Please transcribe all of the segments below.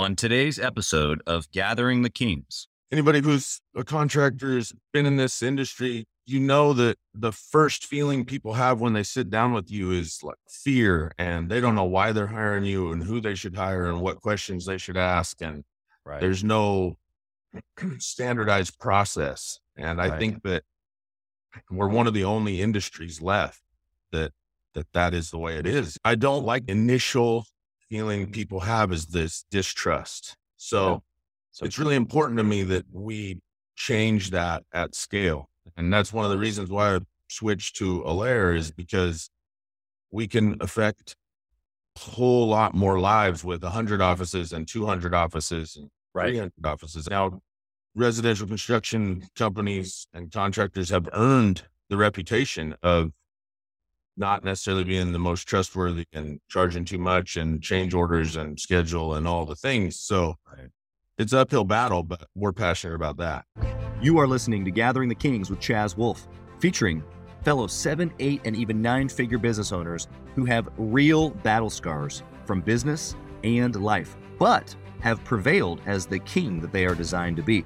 on today's episode of Gathering the Kings. Anybody who's a contractor has been in this industry, you know that the first feeling people have when they sit down with you is like fear, and they don't know why they're hiring you and who they should hire and what questions they should ask. And right. There's no standardized process. And I think that we're one of the only industries left that is the way it is. I don't like initial feeling people have is this distrust. So it's really important to me that we change that at scale. And that's one of the reasons why I switched to Alair, is because we can affect a whole lot more lives with 100 offices and 200 offices and 300 offices. Now, residential construction companies and contractors have earned the reputation of not necessarily being the most trustworthy and charging too much and change orders and schedule and all the things. So it's an uphill battle, but we're passionate about that. You are listening to Gathering the Kings with Chaz Wolf, featuring fellow 7, 8, and even 9-figure business owners who have real battle scars from business and life, but have prevailed as the king that they are designed to be.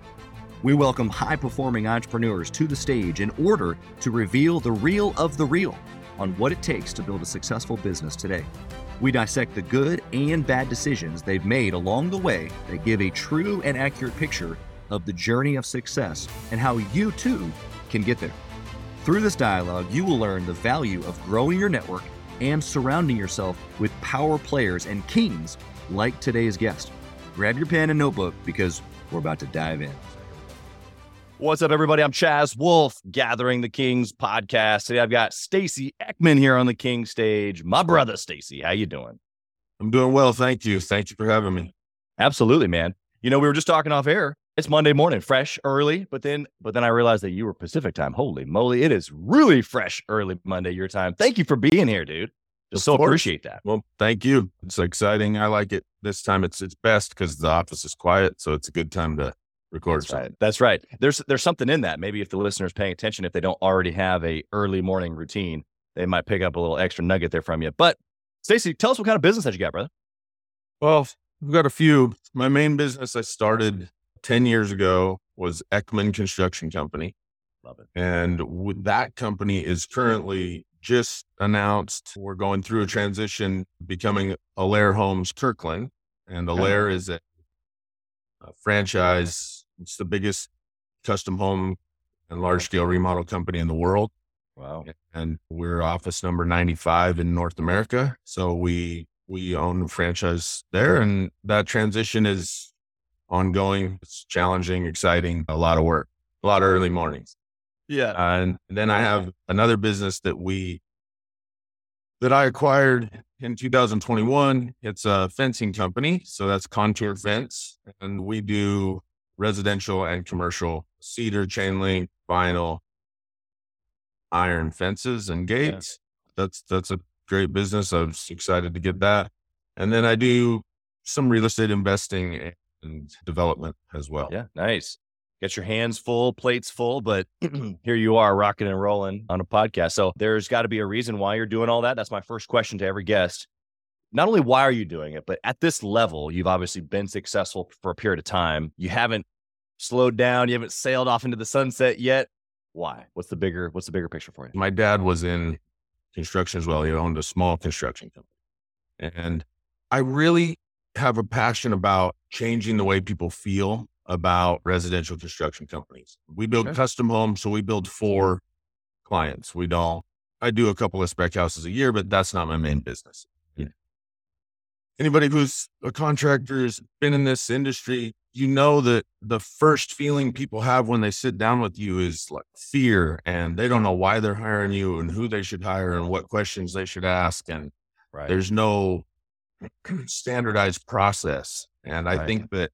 We welcome high-performing entrepreneurs to the stage in order to reveal the real of the real on what it takes to build a successful business today. We dissect the good and bad decisions they've made along the way that give a true and accurate picture of the journey of success and how you too can get there. Through this dialogue, you will learn the value of growing your network and surrounding yourself with power players and kings like today's guest. Grab your pen and notebook because we're about to dive in. What's up, everybody? I'm Chaz Wolf, Gathering the Kings podcast. Today, I've got Stacy Eakman here on the King stage. My brother, Stacy, how you doing? I'm doing well, thank you. Thank you for having me. Absolutely, man. You know, we were just talking off air. It's Monday morning, fresh, early, but then I realized that you were Pacific time. Holy moly, it is really fresh, early Monday your time. Thank you for being here, dude. Just so appreciate that. Well, thank you. It's exciting. I like it. This time it's best because the office is quiet, so it's a good time to record. That's right. There's something in that. Maybe if the listener's paying attention, if they don't already have a early morning routine, they might pick up a little extra nugget there from you. But Stacy, tell us what kind of business that you got, brother. Well, we've got a few. My main business I started 10 years ago was Eakman Construction Company. Love it. And that company is currently just announced we're going through a transition, becoming Alair Homes Kirkland. And Alair is a franchise. It's the biggest custom home and large scale remodel company in the world. Wow. And we're office number 95 in North America. So we own a franchise there, and that transition is ongoing. It's challenging, exciting, a lot of work, a lot of early mornings. Yeah. And then I have another business that I acquired in 2021. It's a fencing company. So that's Contour Fence. And we do residential and commercial cedar, chain link, vinyl, iron fences and gates. Yeah. That's a great business. I was excited to get that. And then I do some real estate investing and development as well. Yeah, nice. Got your hands full, plates full, but here you are rocking and rolling on a podcast. So there's got to be a reason why you're doing all that. That's my first question to every guest. Not only why are you doing it, but at this level, you've obviously been successful for a period of time. You haven't slowed down. You haven't sailed off into the sunset yet. Why? What's the bigger picture for you? My dad was in construction as well. He owned a small construction company. And I really have a passion about changing the way people feel about residential construction companies. We build custom homes. So we build for clients. I do a couple of spec houses a year, but that's not my main business. Anybody who's a contractor has been in this industry, you know that the first feeling people have when they sit down with you is like fear, and they don't know why they're hiring you and who they should hire and what questions they should ask. And there's no standardized process. And I think that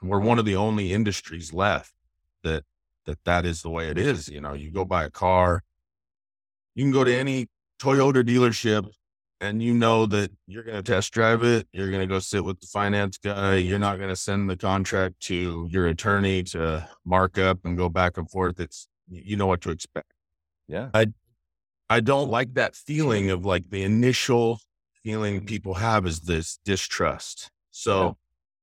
we're one of the only industries left that is the way it is. You know, you go buy a car, you can go to any Toyota dealership, and you know that you're going to test drive it. You're going to go sit with the finance guy. You're not going to send the contract to your attorney to mark up and go back and forth. You know what to expect. Yeah. I don't like that feeling of like the initial feeling people have is this distrust. So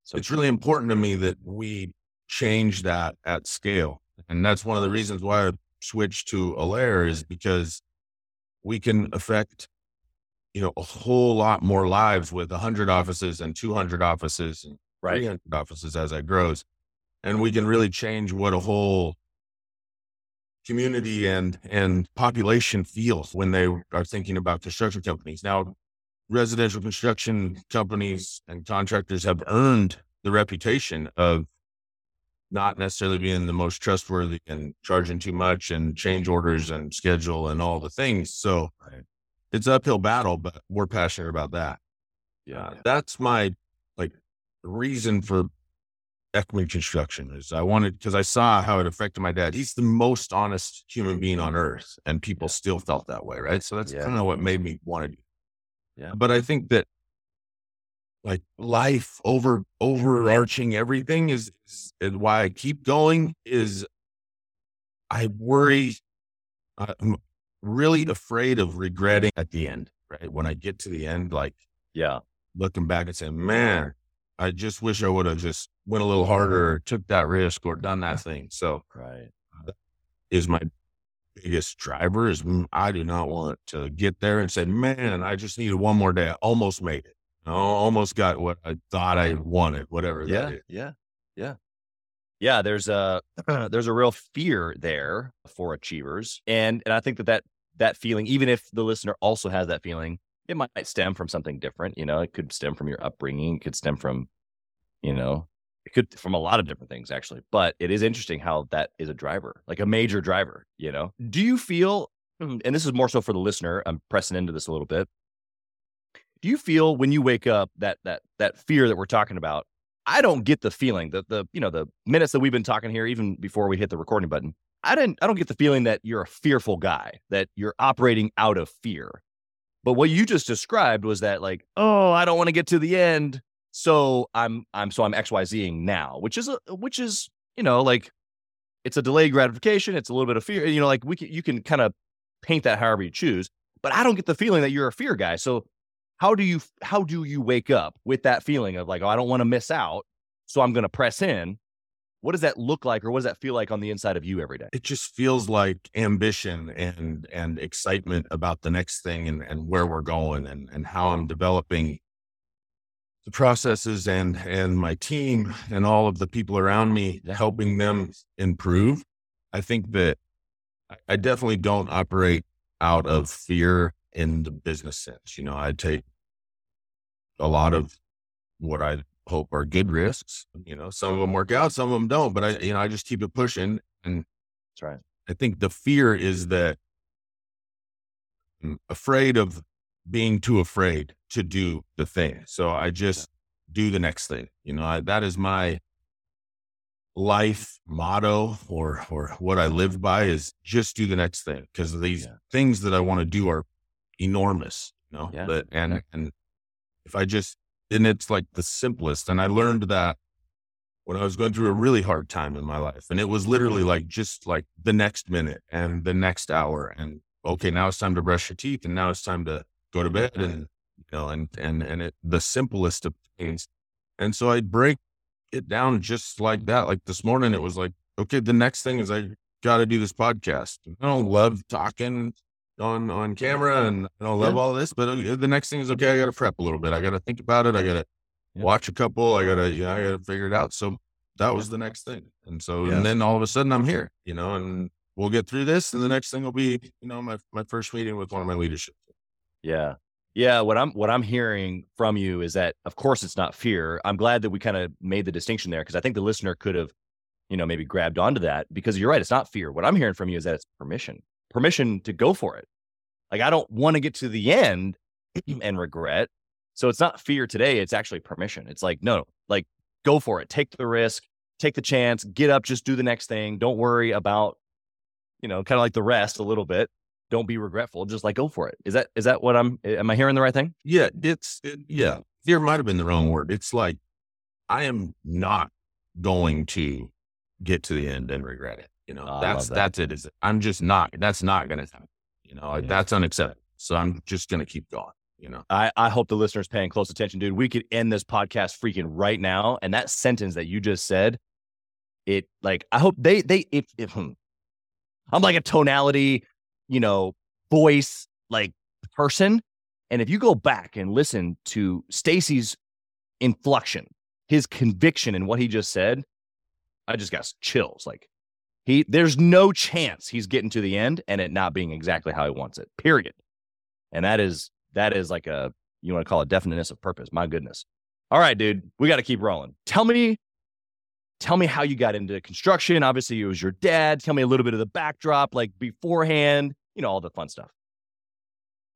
So it's really important to me that we change that at scale. And that's one of the reasons why I switched to Alair, is because we can affect, you know, a whole lot more lives with 100 offices and 200 offices and 300 offices as it grows. And we can really change what a whole community and population feels when they are thinking about construction companies. Now, residential construction companies and contractors have earned the reputation of not necessarily being the most trustworthy and charging too much and change orders and schedule and all the things. So it's an uphill battle, but we're passionate about that. Yeah. That's my reason for Eakman Construction, is I wanted, because I saw how it affected my dad. He's the most honest human being on earth, and people still felt that way. Right. So that's kind of what made me want to do. Yeah. But I think that life overarching everything is why I keep going. Is I worry, I'm really afraid of regretting at the end, right? When I get to the end, looking back and saying, man, I just wish I would have just went a little harder, or took that risk, or done that thing. So that is my biggest driver, is I do not want to get there and say, man, I just needed one more day. I almost made it. I almost got what I thought I wanted, whatever that is. Yeah. There's a real fear there for achievers. And I think that feeling, even if the listener also has that feeling, it might stem from something different. You know, it could stem from your upbringing. It could stem from, it could from a lot of different things, actually. But it is interesting how that is a driver, like a major driver, you know. Do you feel, and this is more so for the listener, I'm pressing into this a little bit. Do you feel when you wake up that fear that we're talking about? I don't get the feeling that the minutes that we've been talking here, even before we hit the recording button, I don't get the feeling that you're a fearful guy, that you're operating out of fear. But what you just described was that I don't want to get to the end, so I'm XYZing now, which is it's a delayed gratification, it's a little bit of fear, you can kind of paint that however you choose. But I don't get the feeling that you're a fear guy. So how do you wake up with that feeling of I don't want to miss out, so I'm going to press in? What does that look like, or what does that feel like on the inside of you every day? It just feels like ambition and excitement about the next thing and where we're going and how I'm developing the processes and my team and all of the people around me, helping them improve. I think that I definitely don't operate out of fear in the business sense. I take a lot of what I hope are good risks. Some of them work out, some of them don't, but I just keep it pushing. And that's right. I think the fear is that I'm afraid of being too afraid to do the thing. So I just do the next thing. That is my life motto, or what I live by, is just do the next thing. Cause these things that I want to do are enormous, and if I just, and it's the simplest. And I learned that when I was going through a really hard time in my life, and it was literally the next minute and the next hour. And okay, now it's time to brush your teeth, and now it's time to go to bed, and, the simplest of things. And so I break it down just like that. Like this morning, it was okay, the next thing is I got to do this podcast. I don't love talking on camera, and I don't love all this, but the next thing is, okay, I got to prep a little bit. I got to think about it. I got to watch a couple. I got to, I got to figure it out. So that was the next thing. And so, and then all of a sudden I'm here, and we'll get through this. And the next thing will be, my first meeting with one of my leadership. Yeah. Yeah. What I'm hearing from you is that, of course, it's not fear. I'm glad that we kind of made the distinction there, because I think the listener could have, maybe grabbed onto that, because you're right. It's not fear. What I'm hearing from you is that it's permission to go for it. I don't want to get to the end and regret. So it's not fear today. It's actually permission. It's go for it. Take the risk, take the chance, get up, just do the next thing. Don't worry about, kind of the rest a little bit. Don't be regretful. Just go for it. Is that what am I hearing the right thing? Yeah. Fear might've been the wrong word. It's I am not going to get to the end and regret it. That's it. Is it? I'm just not, that's not going to happen. That's unacceptable. So I'm just going to keep going. You know, I hope the listener's paying close attention, dude. We could end this podcast freaking right now. And that sentence that you just said, it like, I hope if I'm like a tonality, you know, voice, like person. And if you go back and listen to Stacy's inflection, his conviction in what he just said, I just got chills. Like there's no chance he's getting to the end and it not being exactly how he wants it, period. And that is like a, you want to call it definiteness of purpose. My goodness. All right, dude, we got to keep rolling. Tell me how you got into construction. Obviously it was your dad. Tell me a little bit of the backdrop, like beforehand, you know, all the fun stuff.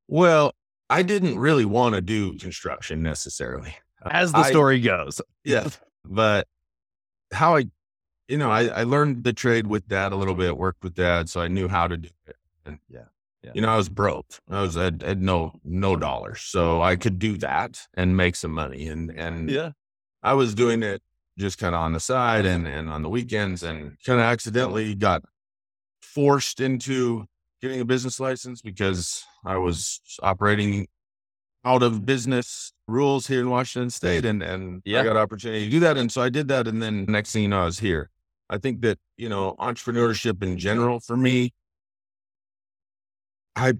Well, I didn't really want to do construction necessarily. As the story goes. Yeah. But how I learned the trade with dad a little bit, worked with dad. So I knew how to do it. And yeah. You know, I was broke. I had no dollars. So I could do that and make some money. And yeah, I was doing it just kind of on the side and on the weekends, and kind of accidentally got forced into getting a business license because I was operating out of business rules here in Washington state. And I got an opportunity to do that. And so I did that. And then next thing you know, I was here. I think that, you know, entrepreneurship in general for me, I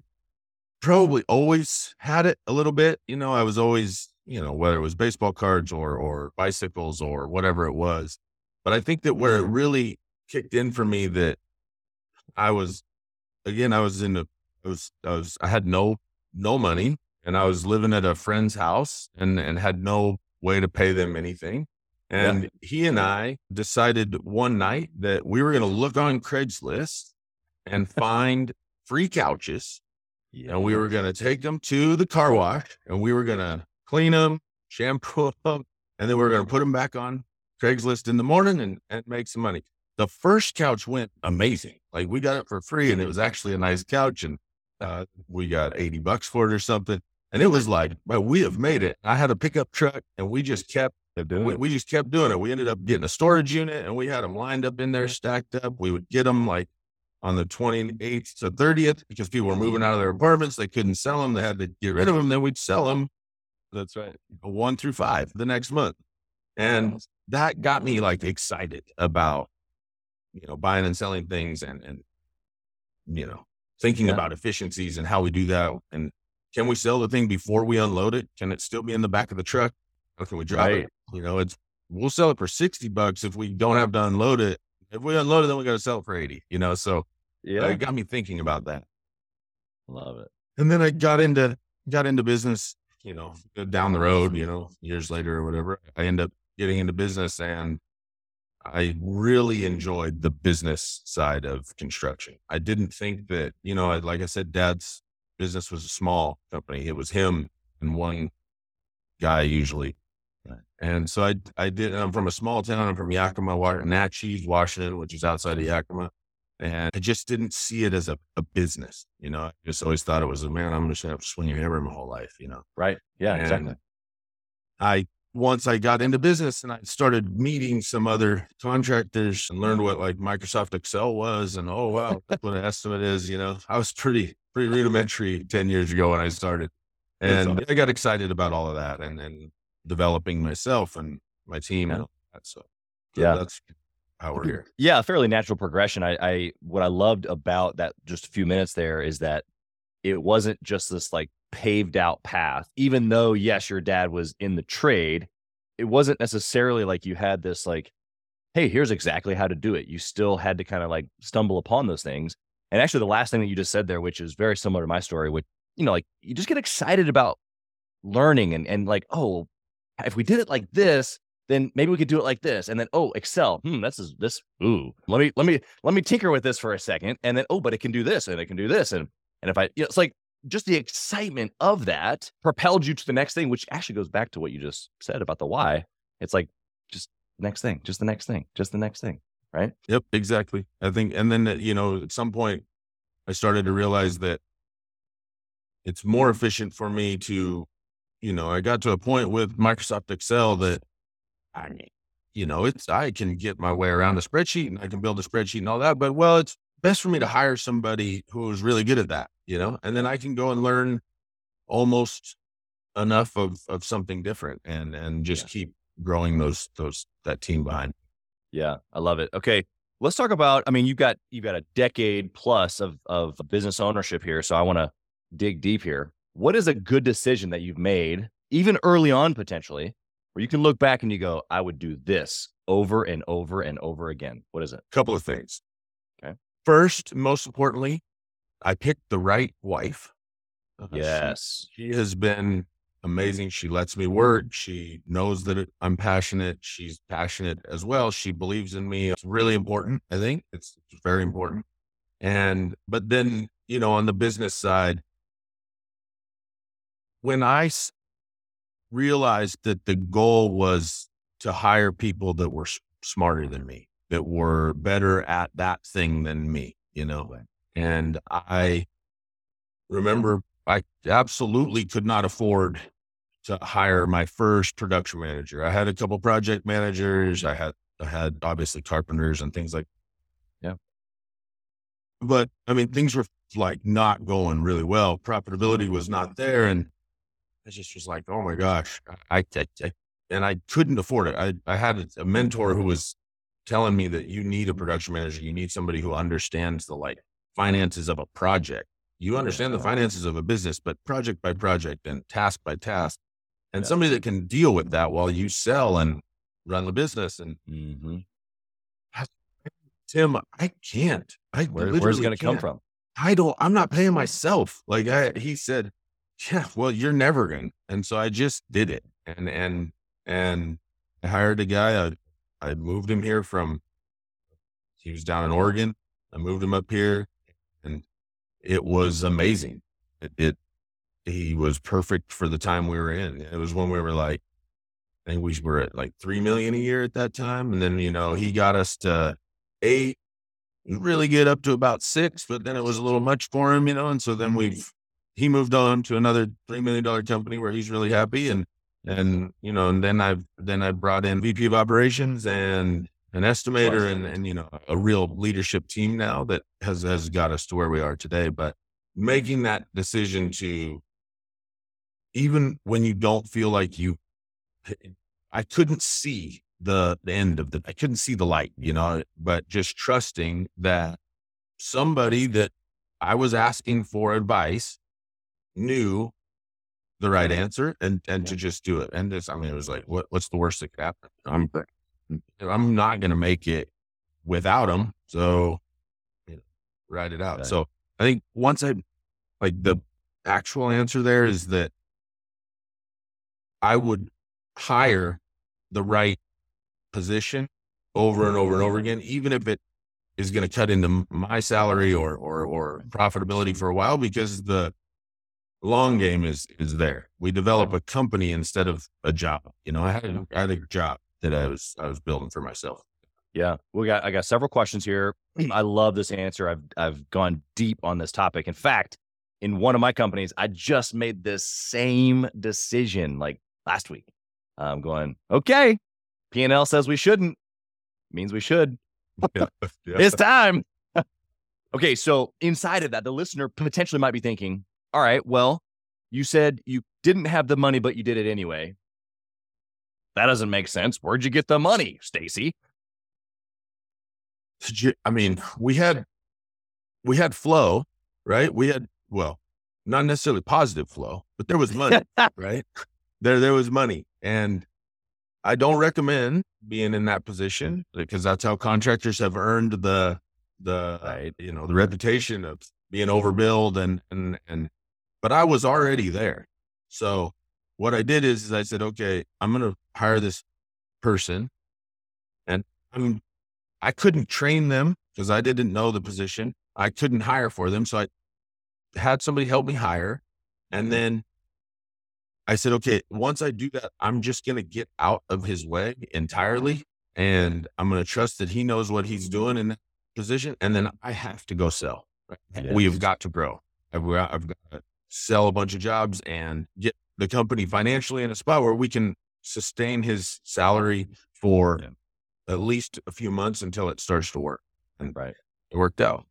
probably always had it a little bit. You know, I was always, you know, whether it was baseball cards or bicycles or whatever it was. But I think that where it really kicked in for me that I had no money. And I was living at a friend's house and had no way to pay them anything. And he and I decided one night that we were going to look on Craigslist and find free couches. Yeah. And we were going to take them to the car wash and we were going to clean them, shampoo them, and then we were going to put them back on Craigslist in the morning and make some money. The first couch went amazing. Like we got it for free and it was actually a nice couch and we got $80 for it or something. And it was like, well, we have made it. I had a pickup truck and we just kept doing it. We ended up getting a storage unit and we had them lined up in there, stacked up. We would get them like on the 28th to 30th because people were moving out of their apartments. They couldn't sell them. They had to get rid of them. Then we'd sell them. That's right. 1 through 5 the next month. And that got me like excited about, you know, buying and selling things and, you know, thinking about efficiencies and how we do that. And can we sell the thing before we unload it? Can it still be in the back of the truck? Or can we drive it? You know, we'll sell it for $60 if we don't have to unload it. If we unload it, then we got to sell it for $80, you know? So it got me thinking about that. Love it. And then I got into business, you know, down the road, you know, years later or whatever, I end up getting into business and I really enjoyed the business side of construction. I didn't think that, you know, like I said, dad's business was a small company. It was him and one guy usually. Right. And so I'm from a small town. I'm from Yakima, Natchez, Washington, which is outside of Yakima. And I just didn't see it as a business. You know, I just always thought it was, man, I'm just going to have to swing your hammer my whole life, you know? Right. Yeah, and exactly. Once I got into business and I started meeting some other contractors and learned what like Microsoft Excel was and, oh, wow, that's what an estimate is, you know, I was pretty rudimentary 10 years ago when I started. And awesome. I got excited about all of that and developing myself and my team and all that. So that's how we're here. Yeah. A fairly natural progression. What I loved about that just a few minutes there is that it wasn't just this like paved out path, even though, yes, your dad was in the trade. It wasn't necessarily like you had this like, hey, here's exactly how to do it. You still had to kind of like stumble upon those things. And actually the last thing that you just said there, which is very similar to my story, which, you know, like you just get excited about learning and like, oh, if we did it like this, then maybe we could do it like this. And then, oh, Excel, let me tinker with this for a second. And then, oh, but it can do this and it can do this. And if I, you know, it's like, just the excitement of that propelled you to the next thing, which actually goes back to what you just said about the why. It's like, just next thing, just the next thing, just the next thing, right? Yep, exactly. I think, and then, you know, at some point I started to realize that it's more efficient for me to, you know, I got to a point with Microsoft Excel that I mean, you know, I can get my way around a spreadsheet and I can build a spreadsheet and all that, but well, it's best for me to hire somebody who is really good at that, you know, and then I can go and learn almost enough of something different and just keep growing that team behind. Yeah, I love it. Okay. Let's talk about, I mean, you've got a decade plus of business ownership here. So I want to dig deep here. What is a good decision that you've made, even early on potentially, where you can look back and you go, I would do this over and over and over again? What is it? Couple of things. Okay. First, most importantly, I picked the right wife. Yes. She has been amazing. She lets me work. She knows that I'm passionate. She's passionate as well. She believes in me. It's really important. I think it's very important. But then, on the business side, when I realized that the goal was to hire people that were smarter than me, that were better at that thing than me, and I remember I absolutely could not afford to hire my first production manager. I had a couple project managers. I had obviously carpenters and things like that. Yeah. But I mean, things were like not going really well. Profitability was not there. And I just was like, oh my gosh, I couldn't afford it. I had a mentor who was telling me that you need a production manager. You need somebody who understands the finances of a project. You understand the finances of a business, but project by project and task by task, and somebody that can deal with that while you sell and run the business. And Tim, I can't. Where's it going to come from? I'm not paying myself. He said, yeah, well, you're never going. And so I just did it. And I hired a guy. I moved him here he was down in Oregon. I moved him up here. It was amazing. He was perfect for the time we were in. It was when we were I think we were at $3 million a year at that time. And then, he got us to 8, really get up to about 6, but then it was a little much for him, And so then he moved on to another $3 million company where he's really happy. And then I brought in VP of operations and an estimator and a real leadership team now that has got us to where we are today. But making that decision to, even when you don't feel like I couldn't see the end of I couldn't see the light, but just trusting that somebody that I was asking for advice knew the right answer and to just do it. And this, it was like, what's the worst that could happen? I'm not going to make it without them. So, ride it out. Right. So I think once the actual answer there is that I would hire the right position over and over and over again, even if it is going to cut into my salary or profitability for a while, because the long game is there. We develop a company instead of a job. I had a job that I was building for myself. Yeah. I got several questions here. I love this answer. I've gone deep on this topic. In fact, in one of my companies, I just made this same decision last week. I'm going, okay, P&L says we shouldn't. Means we should. Yeah. It's time. Okay. So inside of that, the listener potentially might be thinking, all right, well, you said you didn't have the money, but you did it anyway. That doesn't make sense. Where'd you get the money, Stacy? We had flow, right? We had, well, not necessarily positive flow, but there was money, right? There was money. And I don't recommend being in that position, because that's how contractors have earned the reputation of being overbilled but I was already there. So what I did is I said, okay, I'm going to hire this person, and I couldn't train them because I didn't know the position. I couldn't hire for them. So I had somebody help me hire. And then I said, okay, once I do that, I'm just going to get out of his way entirely. And I'm going to trust that he knows what he's doing in that position. And then I have to go sell. Right? Yeah. We've got to grow. I've got to sell a bunch of jobs and get the company financially in a spot where we can sustain his salary for at least a few months until it starts to work. And it worked out.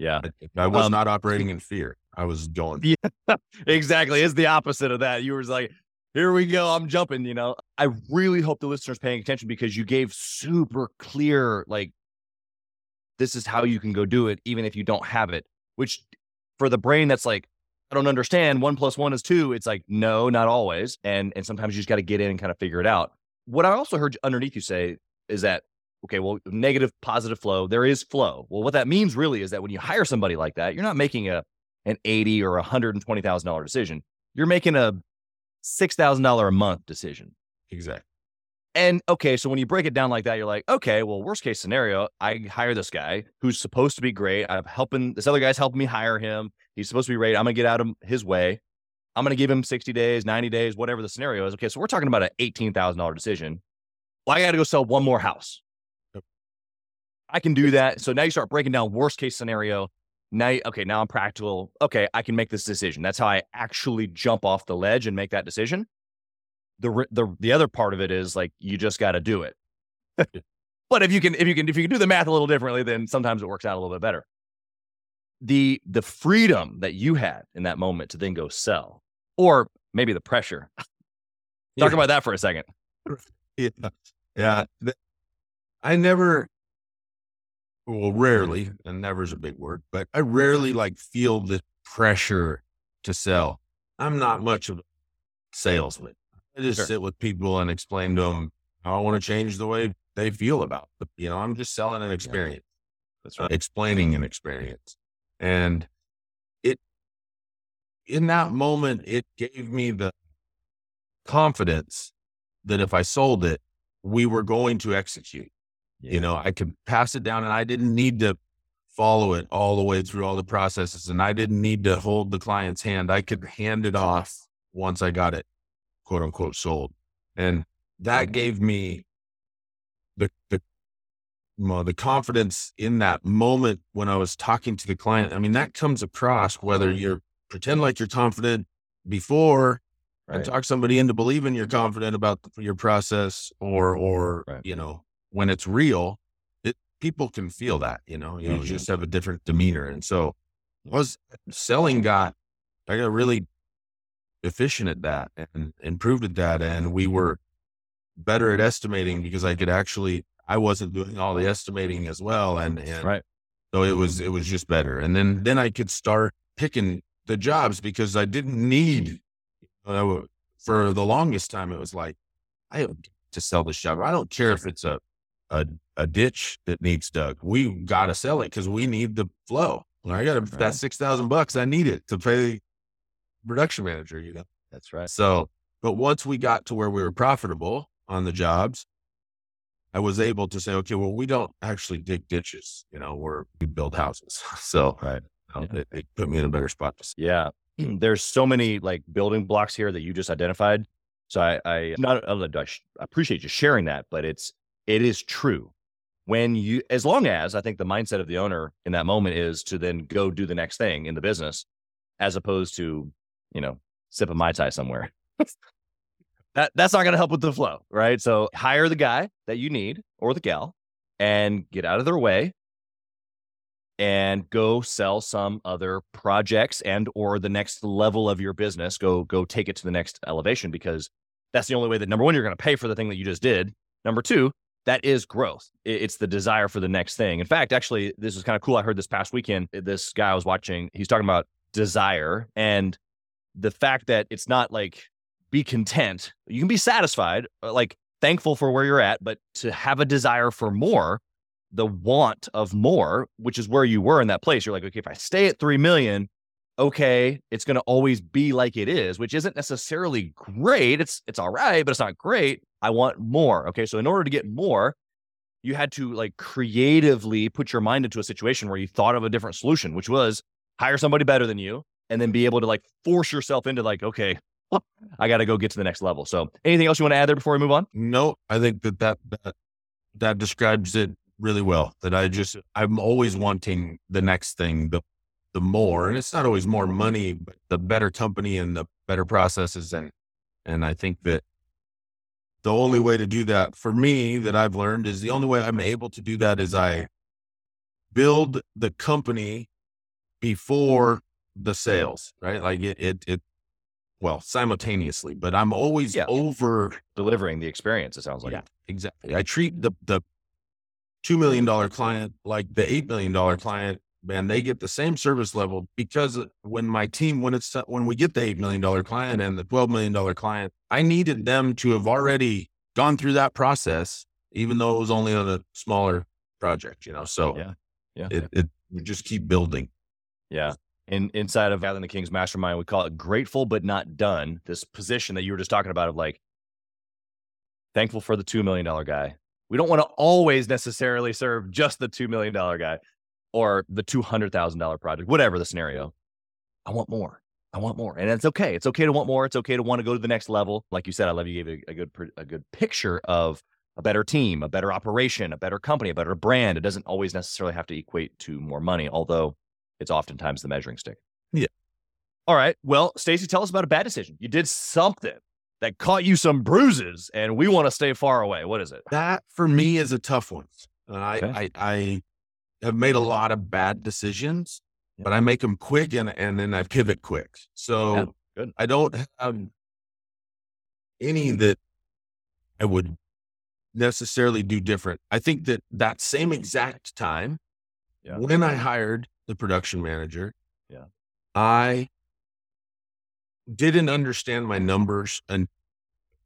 Yeah. I was not operating in fear. I was going. Yeah, exactly. It's the opposite of that. You were like, here we go. I'm jumping, you know. I really hope the listeners paying attention because you gave super clear, like, this is how you can go do it, even if you don't have it, which for the brain that's like, I don't understand. 1 + 1 is 2. It's like, no, not always. And sometimes you just got to get in and kind of figure it out. What I also heard underneath you say is that, okay, well, negative, positive flow, there is flow. Well, what that means really is that when you hire somebody like that, you're not making an $80,000 or $120,000 decision. You're making a $6,000 a month decision. Exactly. And okay, so when you break it down like that, you're like, okay, well, worst case scenario, I hire this guy who's supposed to be great. I'm helping, this other guy's helping me hire him. He's supposed to be great. I'm going to get out of his way. I'm going to give him 60 days, 90 days, whatever the scenario is. Okay, so we're talking about an $18,000 decision. Well, I got to go sell one more house. I can do that. So now you start breaking down worst case scenario. Now I'm practical. Okay, I can make this decision. That's how I actually jump off the ledge and make that decision. The other part of it is like, you just got to do it. But if you can do the math a little differently, then sometimes it works out a little bit better. The freedom that you had in that moment to then go sell, or maybe the pressure. Talk about that for a second. Yeah. Rarely, and never is a big word, but I rarely like feel the pressure to sell. I'm not much of a salesman. I just sit with people and explain to them how I want to change the way they feel about it. You know, I'm just selling an experience. Yeah. That's right. Explaining an experience. And in that moment, it gave me the confidence that if I sold it, we were going to execute. Yeah. You know, I could pass it down and I didn't need to follow it all the way through all the processes. And I didn't need to hold the client's hand. I could hand it off once I got it, quote unquote, sold. And that gave me the confidence in that moment when I was talking to the client. I mean, that comes across whether you're pretend like you're confident before and talk somebody into believing you're confident about your process or you know, when it's real, people can feel that, you know, you just have a different demeanor. And so I got really efficient at that and improved at that. And we were better at estimating because I wasn't doing all the estimating as well. And so it was just better. And then I could start picking the jobs because I didn't need, for the longest time, it was like, I don't to sell this job. I don't care if it's a ditch that needs dug. We got to sell it because we need the flow. I got that $6,000 I need it to pay the production manager, you know? That's right. So, but once we got to where we were profitable on the jobs, I was able to say, okay, well, we don't actually dig ditches, you know, we build houses. So it put me in a better spot to see. Yeah. There's so many like building blocks here that you just identified. So I appreciate you sharing that, but it is true. When you, as long as I think the mindset of the owner in that moment is to then go do the next thing in the business, as opposed to, you know, sip a Mai Tai somewhere, that's not going to help with the flow, right? So hire the guy that you need or the gal and get out of their way and go sell some other projects and, or the next level of your business, go take it to the next elevation, because that's the only way that, number one, you're going to pay for the thing that you just did. Number two, that is growth. It's the desire for the next thing. In fact, actually, this is kind of cool. I heard this past weekend, this guy I was watching, he's talking about desire and the fact that it's not like be content. You can be satisfied, like thankful for where you're at, but to have a desire for more, the want of more, which is where you were in that place. You're like, okay, if I stay at 3 million, okay, it's going to always be like it is, which isn't necessarily great. It's all right, but it's not great. I want more. Okay. So in order to get more, you had to like creatively put your mind into a situation where you thought of a different solution, which was hire somebody better than you and then be able to like force yourself into like, okay, I got to go get to the next level. So anything else you want to add there before we move on? No, I think that describes it really well. That I'm always wanting the next thing, the more, and it's not always more money, but the better company and the better processes. And I think that the only way to do that for me that I've learned is the only way I'm able to do that is I build the company before the sales, right? Like well, simultaneously, but I'm always over delivering the experience. It sounds like. Yeah, exactly. I treat the $2 million client like the $8 million client, man. They get the same service level, because when my team, when we get the $8 million client and the $12 million client, I needed them to have already gone through that process, even though it was only on a smaller project, you know? So we just keep building. Yeah. Inside of Gathering the Kings Mastermind, we call it grateful but not done. This position that you were just talking about of like, thankful for the $2 million guy. We don't want to always necessarily serve just the $2 million guy or the $200,000 project, whatever the scenario. I want more. And it's okay. It's okay to want more. It's okay to want to go to the next level. Like you said, I love you gave a good picture of a better team, a better operation, a better company, a better brand. It doesn't always necessarily have to equate to more money, although it's oftentimes the measuring stick. Yeah. All right. Well, Stacy, tell us about a bad decision. You did something that caught you some bruises, and we want to stay far away. What is it? That for me is a tough one. I have made a lot of bad decisions, but I make them quick and then I pivot quick. So good. I don't have any that I would necessarily do different. I think that same exact time when I hired the production manager, I didn't understand my numbers and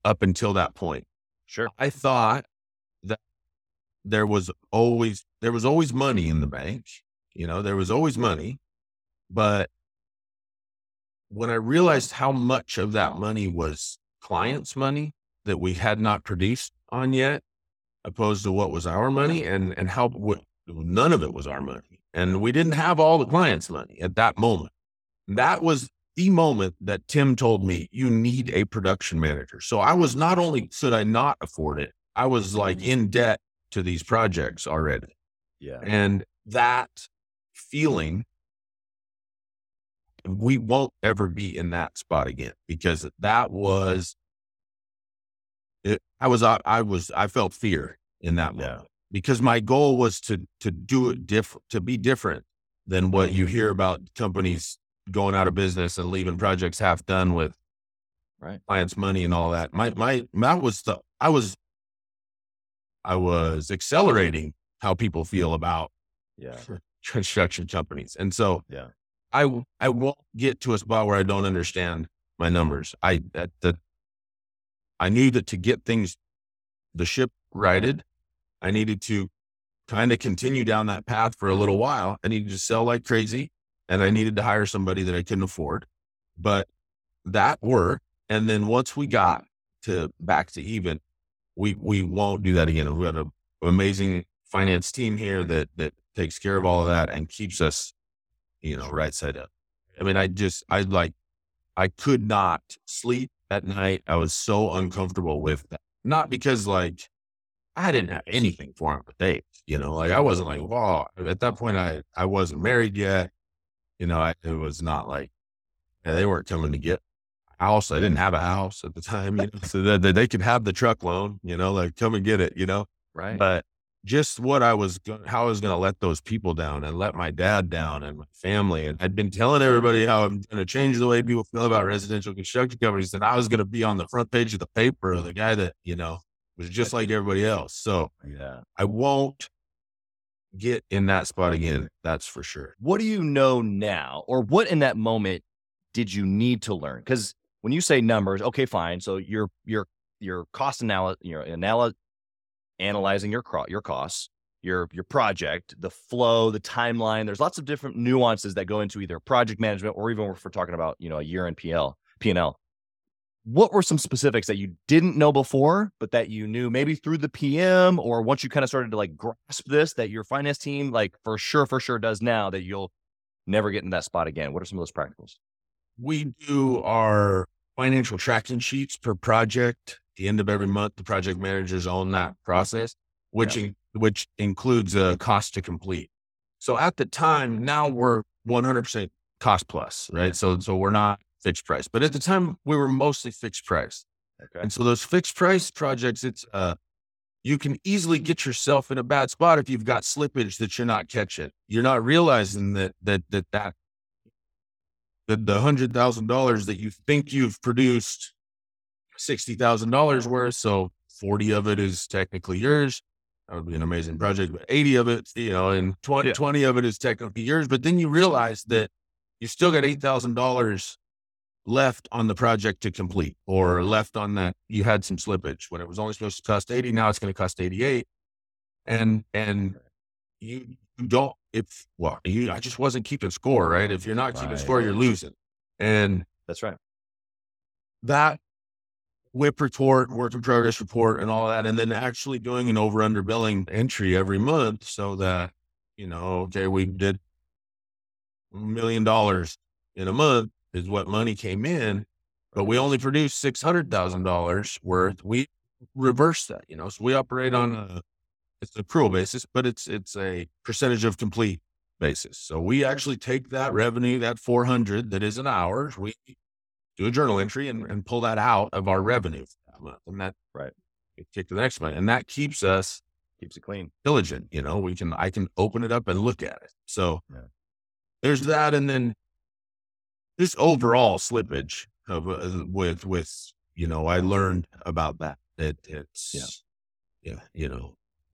up until that point. Sure. I thought that there was always money in the bank, there was always money, but when I realized how much of that money was clients' money that we had not produced on yet, opposed to what was our money, and how none of it was our money. And we didn't have all the clients' money at that moment. That was the moment that Tim told me, you need a production manager. So I was not only could I not afford it, I was like in debt to these projects already. Yeah. And that feeling, we won't ever be in that spot again, because that was it. I felt fear in that moment. Yeah. Because my goal was to do it different, to be different than what you hear about companies going out of business and leaving projects half done with clients' money and all that. I was accelerating how people feel about construction companies, and so I won't get to a spot where I don't understand my numbers. I knew that to get the ship righted, I needed to kind of continue down that path for a little while. I needed to sell like crazy, and I needed to hire somebody that I couldn't afford, but that worked. And then once we got back to even, we won't do that again. We've got an amazing finance team here that takes care of all of that and keeps us, right side up. I mean, I could not sleep at night. I was so uncomfortable with that. Not because I didn't have anything for him for days, I wasn't wow. At that point, I wasn't married yet. It was not they weren't coming to get a house. I didn't have a house at the time, so that they could have the truck loan, come and get it, Right. But just how I was going to let those people down and let my dad down and my family. And I'd been telling everybody how I'm going to change the way people feel about residential construction companies. And I was going to be on the front page of the paper, the guy that, was just like everybody else. So I won't get in that spot again. That's for sure. What do you know now, or what in that moment did you need to learn? Because when you say numbers, okay, fine. So your cost analysis, analyzing your costs, your project, the flow, the timeline. There's lots of different nuances that go into either project management or even if we're talking about a year in P&L. What were some specifics that you didn't know before, but that you knew maybe through the PM, or once you kind of started to grasp this, that your finance team, for sure does now, that you'll never get in that spot again? What are some of those practicals? We do our financial tracking sheets per project. At the end of every month, the project managers own that process, which includes a cost to complete. So at the time, now we're 100% cost plus, right? Yeah. So we're not fixed price, but at the time we were mostly fixed price. Okay. And so those fixed price projects, it's, you can easily get yourself in a bad spot if you've got slippage that you're not catching. You're not realizing that the $100,000 that you think you've produced $60,000 worth. So 40 of it is technically yours. That would be an amazing project, but 80 of it, and 20 of it is technically yours. But then you realize that you still got $8,000 left on the project to complete, or left on that. You had some slippage when it was only supposed to cost 80. Now it's going to cost 88. And you don't, I just wasn't keeping score, right? If you're not keeping score, you're losing. And that's right. That WIP report, work in progress report, and all that. And then actually doing an over under billing entry every month so that, we did $1 million in a month is what money came in, but we only produced $600,000 worth. We reverse that, so we operate on it's an accrual basis, but it's a percentage of complete basis. So we actually take that revenue, that 400 that isn't ours, we do a journal entry and pull that out of our revenue for that month. And that kick to the next month. And that keeps it clean, diligent. I can open it up and look at it. So there's that. And then this overall slippage of I learned about that.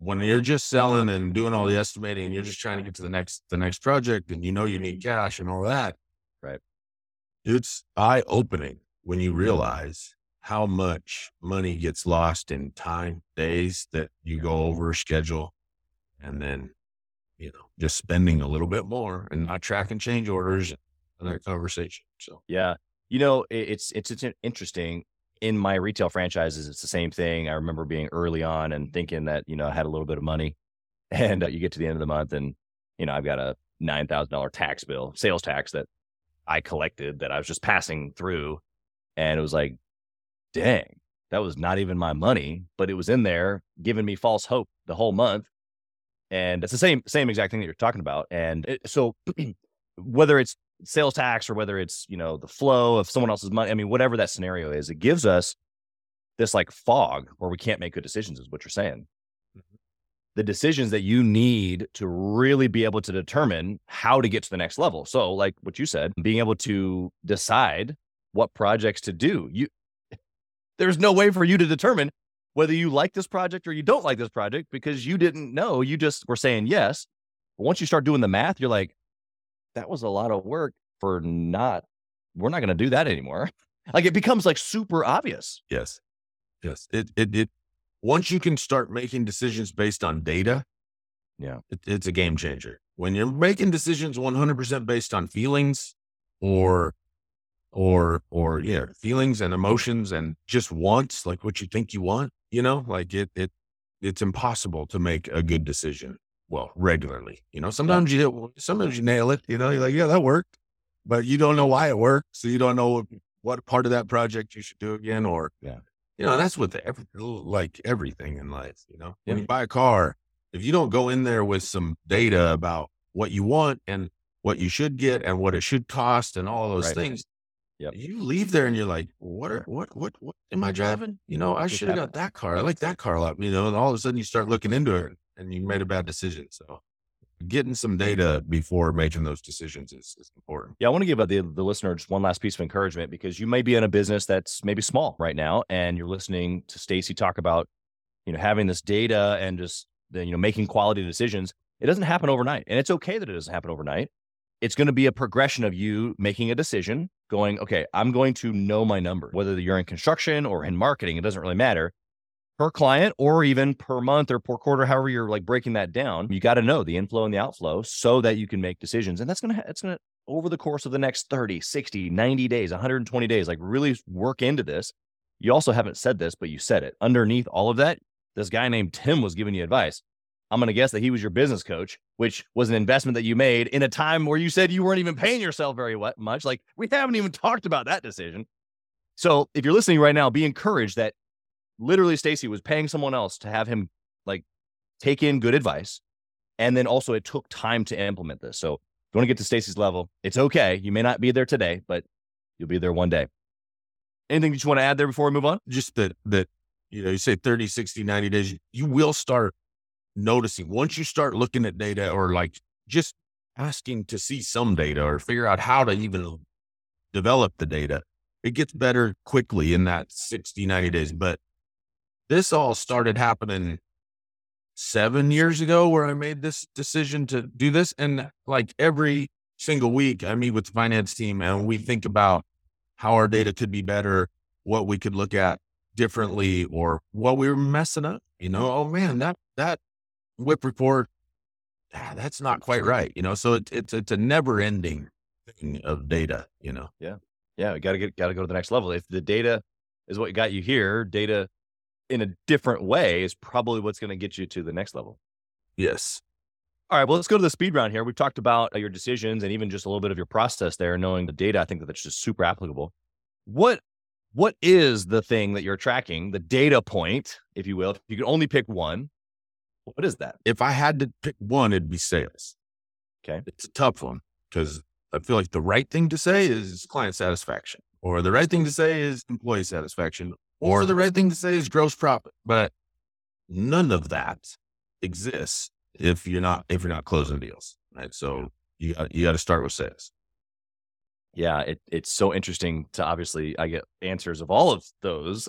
When you're just selling and doing all the estimating and you're just trying to get to the next project and you need cash and all that. Right. It's eye-opening when you realize how much money gets lost in time, days that you go over schedule, and then, just spending a little bit more and not tracking change orders and that conversation. So, it's interesting. In my retail franchises, it's the same thing. I remember being early on and thinking that, I had a little bit of money, and you get to the end of the month and, I've got a $9,000 tax bill, sales tax that I collected that I was just passing through, and it was like, dang, that was not even my money, but it was in there giving me false hope the whole month. And it's the same exact thing that you're talking about. And so whether it's sales tax or whether it's, the flow of someone else's money, I mean, whatever that scenario is, it gives us this like fog where we can't make good decisions, is what you're saying. Mm-hmm. The decisions that you need to really be able to determine how to get to the next level. So like what you said, being able to decide what projects to do, there's no way for you to determine whether you like this project or you don't like this project, because you didn't know, you just were saying yes. But once you start doing the math, you're like, that was a lot of work we're not going to do that anymore. Like it becomes like super obvious. Yes. It once you can start making decisions based on data, it's a game changer. When you're making decisions 100% based on feelings or feelings and emotions and just wants, like what you think you want, like it's impossible to make a good decision. Well, regularly, sometimes you nail it, you're like, yeah, that worked, but you don't know why it worked. So you don't know what part of that project you should do again, or that's with everything in life. When you buy a car, if you don't go in there with some data about what you want and what you should get and what it should cost and all those things, you leave there and you're like, what am I driving? I should have got that car. I like that car a lot. And all of a sudden you start looking into it and you made a bad decision. So getting some data before making those decisions is important. Yeah. I want to give the listener just one last piece of encouragement, because you may be in a business that's maybe small right now, and you're listening to Stacy talk about, having this data and just making quality decisions. It doesn't happen overnight, and it's okay that it doesn't happen overnight. It's going to be a progression of you making a decision going, okay, I'm going to know my number, whether you're in construction or in marketing, it doesn't really matter. Per client or even per month or per quarter, however you're like breaking that down, you got to know the inflow and the outflow so that you can make decisions. And that's going to over the course of the next 30, 60, 90 days, 120 days, like really work into this. You also haven't said this, but you said it. Underneath all of that, this guy named Tim was giving you advice. I'm going to guess that he was your business coach, which was an investment that you made in a time where you said you weren't even paying yourself very much. Like we haven't even talked about that decision. So if you're listening right now, be encouraged that literally Stacy was paying someone else to have him like take in good advice. And then also it took time to implement this. So if you want to get to Stacy's level, it's okay. You may not be there today, but you'll be there one day. Anything that you want to add there before we move on? Just that you say 30, 60, 90 days, you will start noticing once you start looking at data or like just asking to see some data or figure out how to even develop the data. It gets better quickly in that 60, 90 days. But this all started happening 7 years ago where I made this decision to do this. And like every single week, I meet with the finance team and we think about how our data could be better, what we could look at differently, or what we were messing up. You know, oh man, that whip report, that's not quite right. You know, so it's a never ending thing of data, you know? Yeah. Yeah. We gotta go to the next level. If the data is what got you here, data in a different way is probably what's going to get you to the next level. Yes. All right. Well, let's go to the speed round here. We've talked about your decisions and even just a little bit of your process there, knowing the data. I think that's just super applicable. What is the thing that you're tracking, the data point, if you will? If you could only pick one, what is that? If I had to pick one, it'd be sales. Okay. It's a tough one because I feel like the right thing to say is client satisfaction, or the right thing to say is employee satisfaction, or the right thing to say is gross profit. But none of that exists if you're not closing deals, right? So you got to start with sales. Yeah, it's so interesting to obviously I get answers of all of those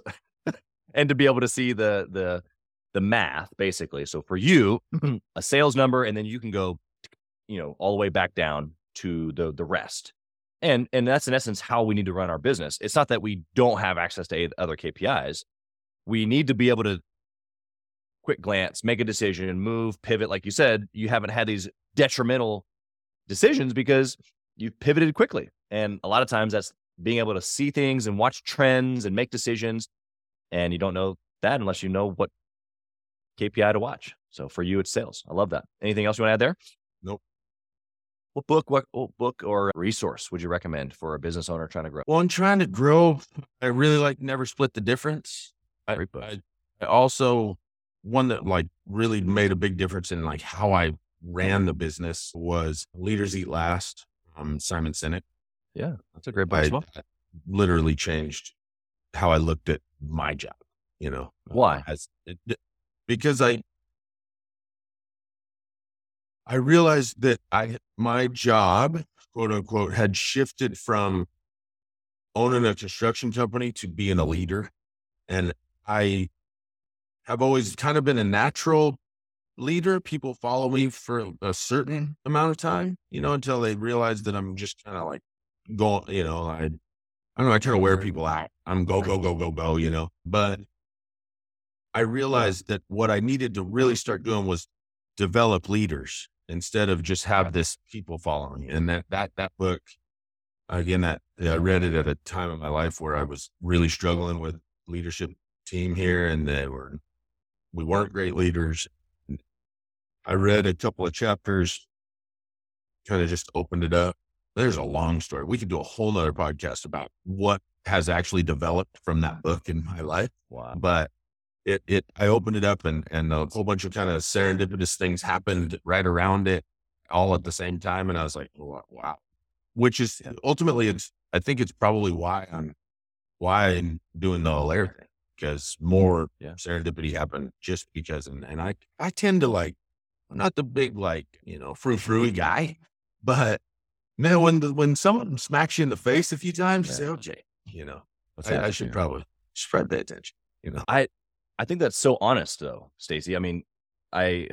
and to be able to see the math basically. So for you, a sales number, and then you can go, you know, all the way back down to the rest. And that's in essence how we need to run our business. It's not that we don't have access to other KPIs. We need to be able to quick glance, make a decision, move, pivot. Like you said, you haven't had these detrimental decisions because you've pivoted quickly. And a lot of times that's being able to see things and watch trends and make decisions. And you don't know that unless you know what KPI to watch. So for you, it's sales. I love that. Anything else you want to add there? Nope. What book or resource would you recommend for a business owner trying to grow? Well, in trying to grow, I really like Never Split the Difference. Great book. I also, one that like really made a big difference in like how I ran the business was Leaders Eat Last. Simon Sinek. Yeah, that's a great book as well. Literally changed how I looked at my job, you know. Why? Because I realized that my job, quote unquote, had shifted from owning a construction company to being a leader. And I have always kind of been a natural leader. People follow me for a certain amount of time, you know, until they realize that I'm just kind of like going, you know, I don't know, I try to wear people out. I'm go, you know, but I realized that what I needed to really start doing was develop leaders instead of just have this people following. And that book, again, that I read it at a time in my life where I was really struggling with leadership team here. And we weren't great leaders. I read a couple of chapters, kind of just opened it up. There's a long story. We could do a whole nother podcast about what has actually developed from that book in my life. Wow. But I opened it up and a whole bunch of kind of serendipitous things happened right around it all at the same time. And I was like, wow, which is ultimately I think it's probably why I'm doing the Alair thing, because more serendipity happened just because, and I tend to like, I'm not the big, like, you know, frou-frou-y guy, but man, when someone smacks you in the face a few times, you say, okay, you know, I should probably spread that attention. You know, I think that's so honest though, Stacy. I mean, you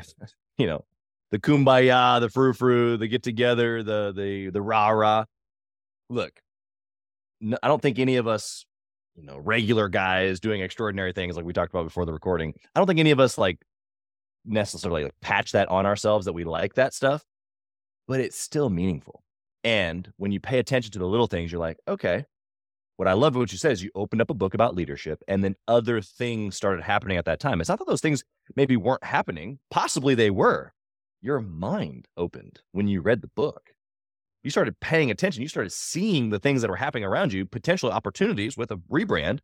know, the kumbaya, the frou-frou, the get together, the rah-rah. Look, I don't think any of us, you know, regular guys doing extraordinary things like we talked about before the recording. I don't think any of us like necessarily like patch that on ourselves that we like that stuff, but it's still meaningful. And when you pay attention to the little things, you're like, okay, what I love about what you said is you opened up a book about leadership and then other things started happening at that time. It's not that those things maybe weren't happening. Possibly they were. Your mind opened when you read the book. You started paying attention. You started seeing the things that were happening around you, potential opportunities with a rebrand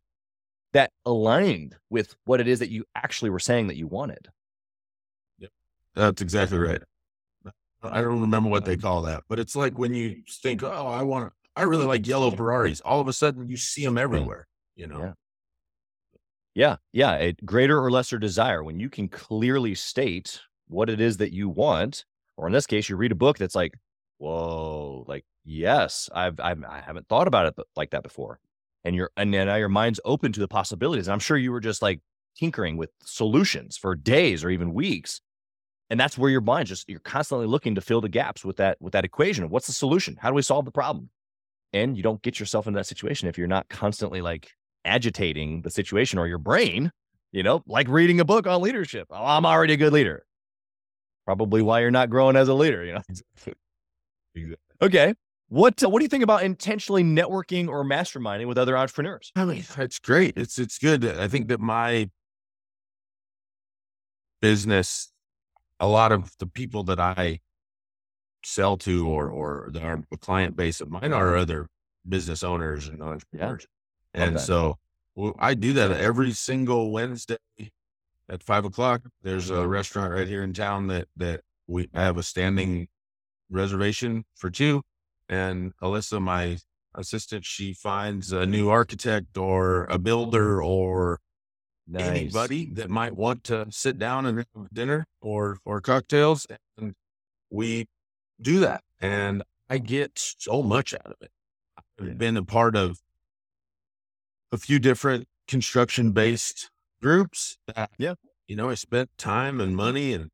that aligned with what it is that you actually were saying that you wanted. That's exactly right. I don't remember what they call that, but it's like when you think, oh, I really like yellow Ferraris. All of a sudden you see them everywhere, you know? Yeah. A greater or lesser desire. When you can clearly state what it is that you want, or in this case, you read a book that's like, whoa, like, yes, I haven't thought about it like that before. And now your mind's open to the possibilities. And I'm sure you were just like tinkering with solutions for days or even weeks. And that's where your mind just, you're constantly looking to fill the gaps with that equation. What's the solution? How do we solve the problem? And you don't get yourself into that situation if you're not constantly like agitating the situation or your brain, you know, like reading a book on leadership. Oh, I'm already a good leader. Probably why you're not growing as a leader, you know? Okay. What do you think about intentionally networking or masterminding with other entrepreneurs? I mean, that's great. It's good. I think that my business, a lot of the people that I sell to or the client base of mine are other business owners and entrepreneurs. Yeah. And so I do that every single Wednesday at 5:00. There's a restaurant right here in town that we have a standing reservation for two. And Alyssa, my assistant, she finds a new architect or a builder or nice. Anybody that might want to sit down and have dinner or cocktails, and we do that. And I get so much out of it. I've been a part of a few different construction-based groups that, you know, I spent time and money and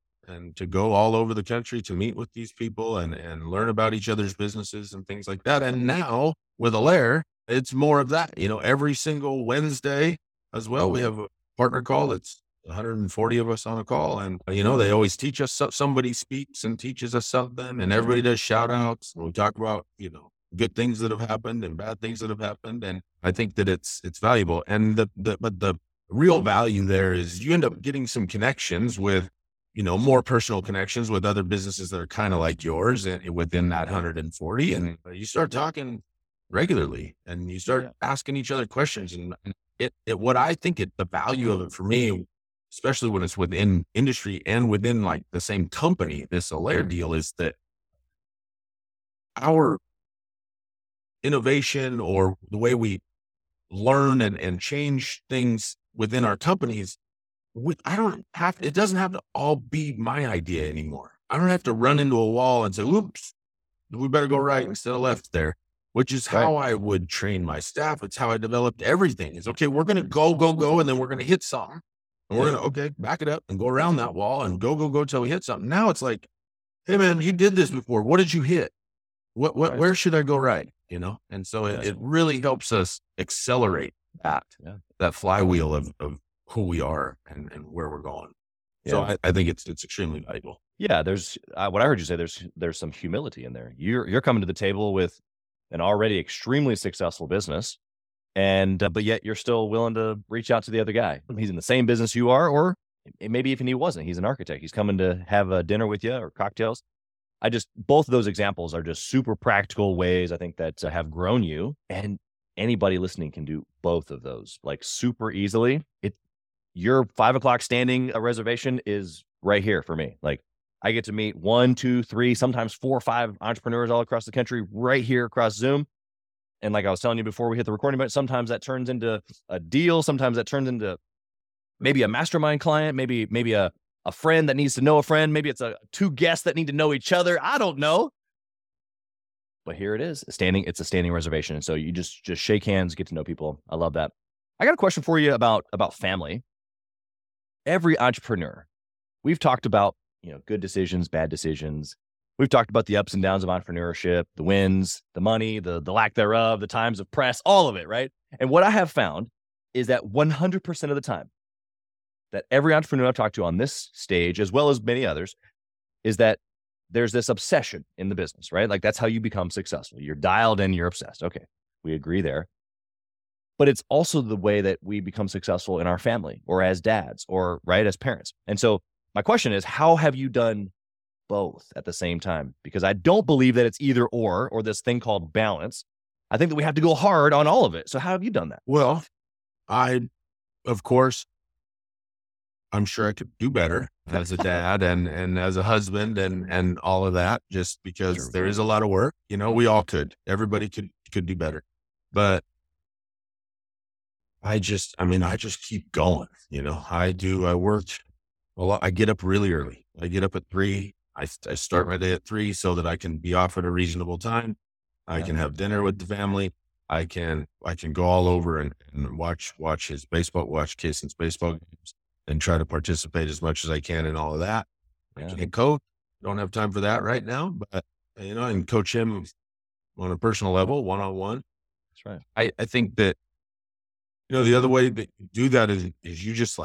to go all over the country to meet with these people and learn about each other's businesses and things like that. And now with Alair, it's more of that, you know, every single Wednesday as well. We have a partner call. It's 140 of us on a call. And, you know, they always teach us. Somebody speaks and teaches us something, and everybody does shout outs. We talk about, you know, good things that have happened and bad things that have happened. And I think that it's valuable. And but the real value there is you end up getting some connections with, you know, more personal connections with other businesses that are kind of like yours and within that 140. And you start talking regularly and you start asking each other questions. And what I think the value of it for me, especially when it's within industry and within like the same company, this Alair deal, is that our innovation or the way we learn and change things within our companies, it doesn't have to all be my idea anymore. I don't have to run into a wall and say, oops, we better go right instead of left there, which is how I would train my staff. It's how I developed everything. It's okay, we're going to go. And then we're going to hit something, and we're going to back it up and go around that wall and go till we hit something. Now it's like, hey man, you did this before. What did you hit? What, where should I go right? You know? And so it really helps us accelerate that flywheel of who we are and where we're going. Yeah. So I think it's extremely valuable. Yeah. There's what I heard you say, there's some humility in there. You're coming to the table with an already extremely successful business. And, but yet you're still willing to reach out to the other guy. He's in the same business you are, or maybe even he wasn't, he's an architect. He's coming to have a dinner with you or cocktails. Both of those examples are just super practical ways, I think, that have grown you, and anybody listening can do both of those like super easily. Your 5:00 standing reservation is right here for me. Like, I get to meet 1, 2, 3, sometimes 4 or 5 entrepreneurs all across the country right here across Zoom. And like I was telling you before we hit the recording, but sometimes that turns into a deal. Sometimes that turns into maybe a mastermind client, maybe a friend that needs to know a friend. Maybe it's 2 guests that need to know each other. I don't know. But here it is. It's a standing reservation. And so you just shake hands, get to know people. I love that. I got a question for you about family. Every entrepreneur, we've talked about, you know, good decisions, bad decisions. We've talked about the ups and downs of entrepreneurship, the wins, the money, the lack thereof, the times of press, all of it, right? And what I have found is that 100% of the time that every entrepreneur I've talked to on this stage, as well as many others, is that there's this obsession in the business, right? Like, that's how you become successful. You're dialed in, you're obsessed. Okay, we agree there. But it's also the way that we become successful in our family or as dads or as parents. And so my question is, how have you done both at the same time? Because I don't believe that it's either or this thing called balance. I think that we have to go hard on all of it. So how have you done that? Well, I'm sure I could do better as a dad and as a husband and all of that, just because there is a lot of work. You know, we all could, everybody could do better, but I just keep going. You know, I work a lot. I get up really early. I get up at 3. I start my day at 3 so that I can be off at a reasonable time. I can have dinner with the family. I can go all over and watch Kason's baseball games and try to participate as much as I can in all of that. Yeah. I can't coach. Don't have time for that right now, but I can coach him on a personal level, one-on-one. That's right. I think that, the other way that you do that is you just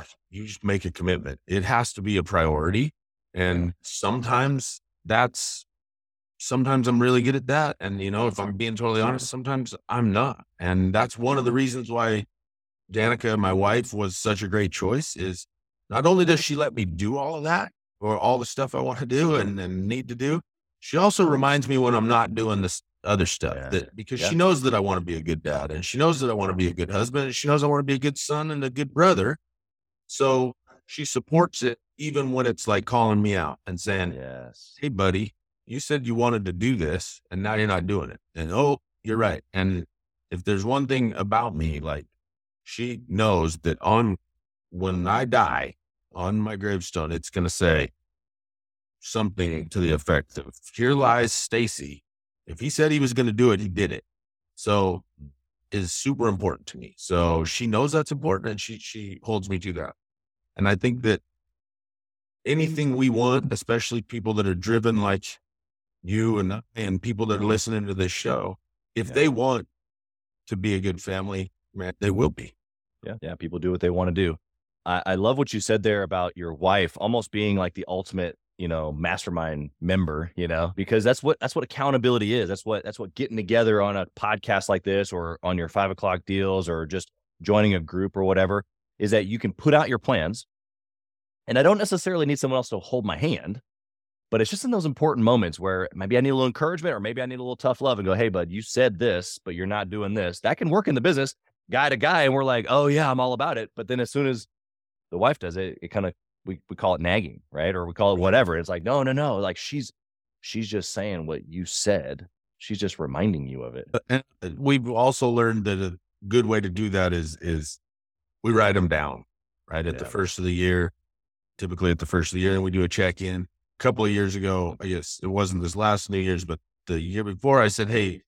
make a commitment. It has to be a priority. And sometimes I'm really good at that. And, if I'm being totally honest, sometimes I'm not. And that's one of the reasons why Danica, my wife, was such a great choice, is not only does she let me do all of that or all the stuff I want to do and need to do, she also reminds me when I'm not doing this other stuff because she knows that I want to be a good dad, and she knows that I want to be a good husband, and she knows I want to be a good son and a good brother. So she supports it even when it's like calling me out and saying, hey, buddy, you said you wanted to do this and now you're not doing it. And you're right. And if there's one thing about me, like she knows that when I die, on my gravestone, it's going to say something to the effect of, here lies Stacy. If he said he was going to do it, he did it. So is super important to me. So she knows that's important, and she holds me to that. And I think that anything we want, especially people that are driven like you and I, and people that are listening to this show, if they want to be a good family, man, they will be. Yeah. People do what they want to do. I love what you said there about your wife almost being like the ultimate, mastermind member, because that's what accountability is. That's what getting together on a podcast like this, or on your 5:00 deals, or just joining a group or whatever, is that you can put out your plans. And I don't necessarily need someone else to hold my hand, but it's just in those important moments where maybe I need a little encouragement, or maybe I need a little tough love and go, hey, bud, you said this, but you're not doing this. That can work in the business, guy to guy. And we're like, oh yeah, I'm all about it. But then as soon as the wife does it, it kind of, we call it nagging, right? Or we call it whatever. It's like, no. Like she's just saying what you said. She's just reminding you of it. And we've also learned that a good way to do that is we write them down, right? At the first of the year, typically at the first of the year, and we do a check-in. A couple of years ago, I guess it wasn't this last New Year's, but the year before, I said, hey,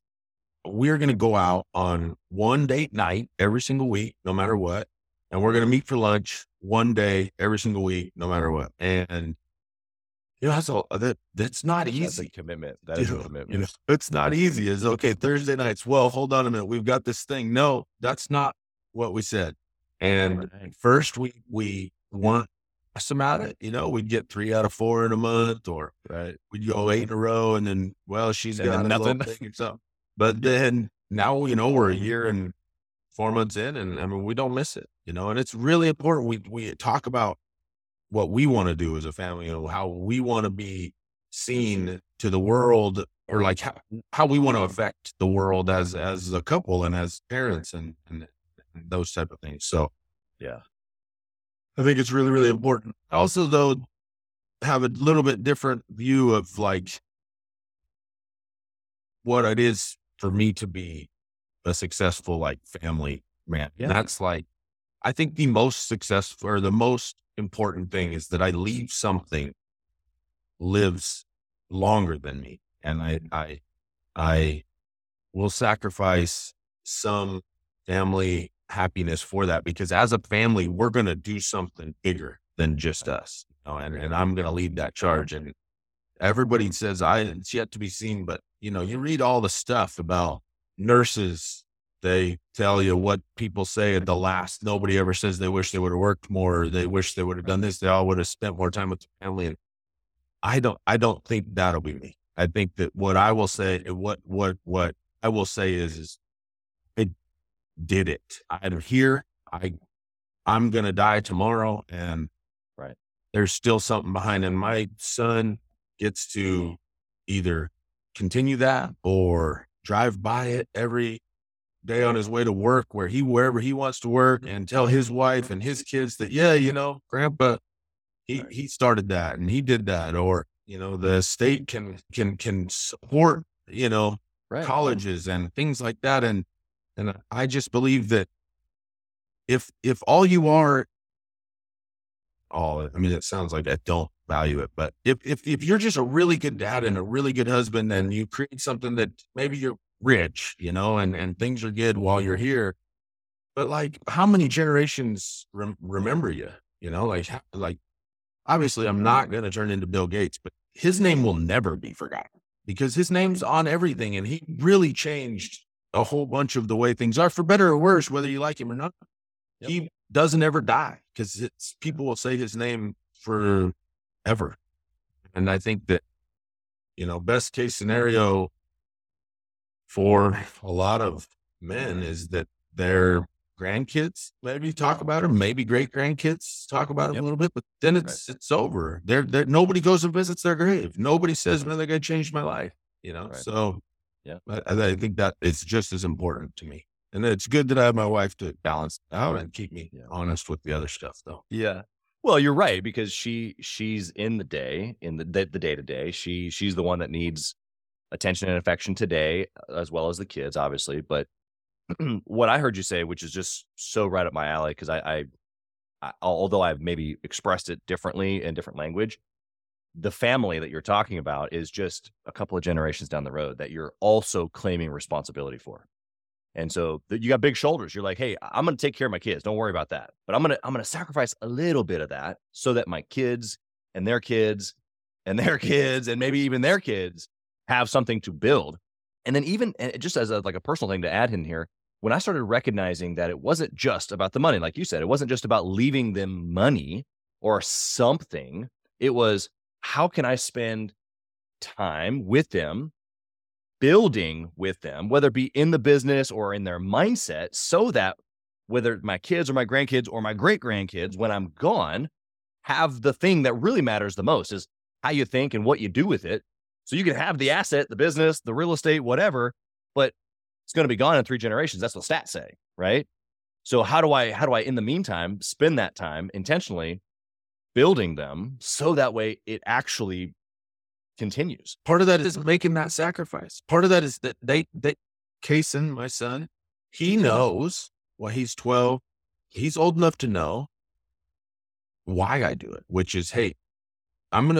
we're going to go out on one date night every single week, no matter what. And we're going to meet for lunch one day every single week, no matter what. And that's not easy. That's a commitment. That is a commitment. It's not easy. It's okay. Thursday nights. Well, hold on a minute. We've got this thing. No, that's not what we said. And first we want some out of it. We'd get 3 out of 4 in a month, or we'd go 8 in a row. And then, well, she's got nothing or something. But then now, we're a year and 4 months in, and I mean, we don't miss it, and it's really important. We talk about what we want to do as a family, how we want to be seen to the world, or like how we want to affect the world as a couple and as parents and those type of things. So, yeah, I think it's really, really important. Also though, have a little bit different view of like what it is for me to be a successful like family man. Yeah. That's like, I think the most successful or the most important thing is that I leave something lives longer than me. And I will sacrifice some family happiness for that, because as a family, we're going to do something bigger than just us. And I'm going to lead that charge. And everybody says it's yet to be seen, but you read all the stuff about nurses, they tell you what people say at the last. Nobody ever says they wish they would have worked more, or they wish they would have done this. They all would have spent more time with the family. And I don't think that'll be me. I think that what I will say, what I will say is I did it. I'm here. I'm going to die tomorrow. And there's still something behind. And my son gets to either continue that or drive by it every day on his way to work, wherever he wants to work, and tell his wife and his kids that, grandpa, he started that and he did that. Or, the state can support, colleges and things like that. And I just believe that if all you are all. I mean, it sounds like I don't value it, but if you're just a really good dad and a really good husband and you create something that maybe you're rich, you know, and things are good while you're here, but like how many generations remember you, you know, like obviously I'm not going to turn into Bill Gates, but his name will never be forgotten because his name's on everything. And he really changed a whole bunch of the way things are for better or worse, whether you like him or not. Yep. He doesn't ever die because it's people will say his name forever. And I think that, you know, best case scenario for a lot of men is that their grandkids maybe talk about him, maybe great grandkids talk about him a little bit, but then it's over. There nobody goes and visits their grave. Nobody says, man, that guy changed my life, you know? Right. So yeah, I think that it's just as important to me. And it's good that I have my wife to balance out and keep me honest with the other stuff though. Yeah. Well, you're right, because she's in the day, in the day to day. She's the one that needs attention and affection today, as well as the kids, obviously. But what I heard you say, which is just so right up my alley, because I although I've maybe expressed it differently in different language, the family that you're talking about is just a couple of generations down the road that you're also claiming responsibility for. And so you got big shoulders. You're like, hey, I'm going to take care of my kids. Don't worry about that. But I'm going to sacrifice a little bit of that so that my kids and their kids and their kids and maybe even their kids have something to build. And then even just as a personal thing to add in here, when I started recognizing that it wasn't just about the money, like you said, it wasn't just about leaving them money or something. It was, how can I spend time with them, building with them, whether it be in the business or in their mindset, so that whether my kids or my grandkids or my great grandkids, when I'm gone, have the thing that really matters the most is how you think and what you do with it. So you can have the asset, the business, the real estate, whatever, but it's going to be gone in 3 generations. That's what stats say, right? So how do I, in the meantime, spend that time intentionally building them so that way it actually continues. Part of that is making that sacrifice. Part of that is that they Kaysen, my son, he knows why he's 12. He's old enough to know why I do it, which is, hey, I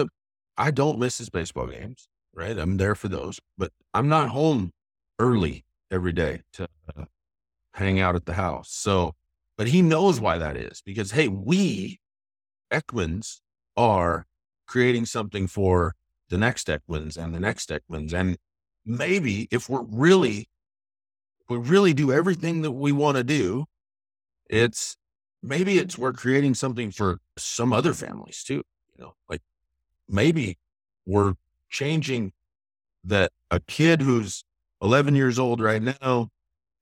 don't miss his baseball games, right? I'm there for those, but I'm not home early every day to hang out at the house. So, but he knows why that is because, hey, we Eakmans are creating something for the next Eakmans and the next Eakmans. And maybe if we really do everything that we want to do, maybe we're creating something for some other families too. You know, like maybe we're changing that a kid who's 11 years old right now,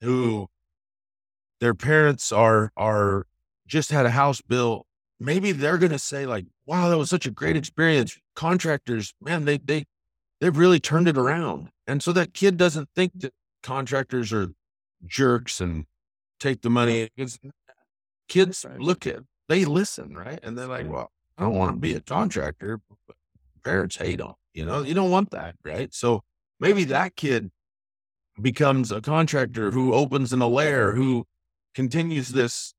who their parents are just had a house built. Maybe they're going to say like, wow, that was such a great experience. Contractors, man, they've really turned it around. And so that kid doesn't think that contractors are jerks and take the money. Kids they listen, right? And they're like, well, I don't want to be a contractor, but parents hate them, you know, you don't want that, right? So maybe that kid becomes a contractor who opens an Alair, who continues this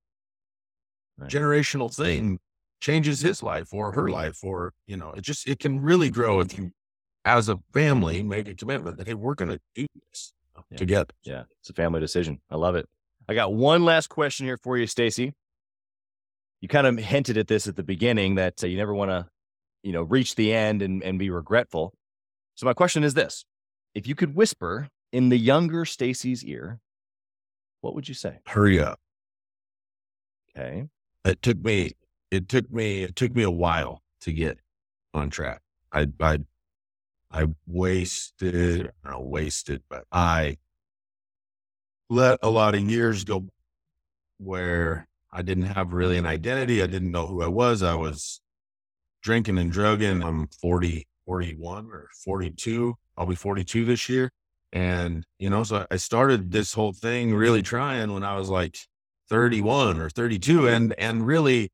generational thing, changes his life or her life, or, you know, it can really grow if you, as a family, make a commitment that, hey, we're going to do this together. Yeah. It's a family decision. I love it. I got one last question here for you, Stacy. You kind of hinted at this at the beginning that you never want to, you know, reach the end and be regretful. So my question is this, if you could whisper in the younger Stacy's ear, what would you say? Hurry up. Okay. It took me a while to get on track. I let a lot of years go where I didn't have really an identity. I didn't know who I was. I was drinking and drugging. I'm 40, 41 or 42. I'll be 42 this year. And, you know, so I started this whole thing really trying when I was like 31 or 32 and really,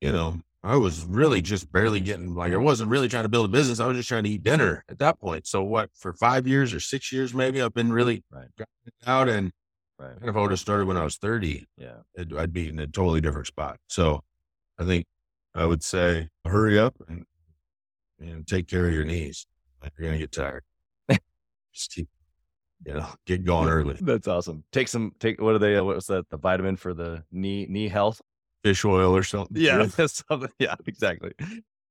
you know, I was really just barely getting, like, I wasn't really trying to build a business. I was just trying to eat dinner at that point. So for 5 years or 6 years, maybe I've been really out and kind of, if I would have started when I was 30, I'd be in a totally different spot. So I think I would say hurry up and take care of your knees. You're going to get tired. Just keep, get going early. That's awesome. Take what are they? What was that? The vitamin for the knee health? Fish oil or something. Yeah, that's something. Yeah, exactly.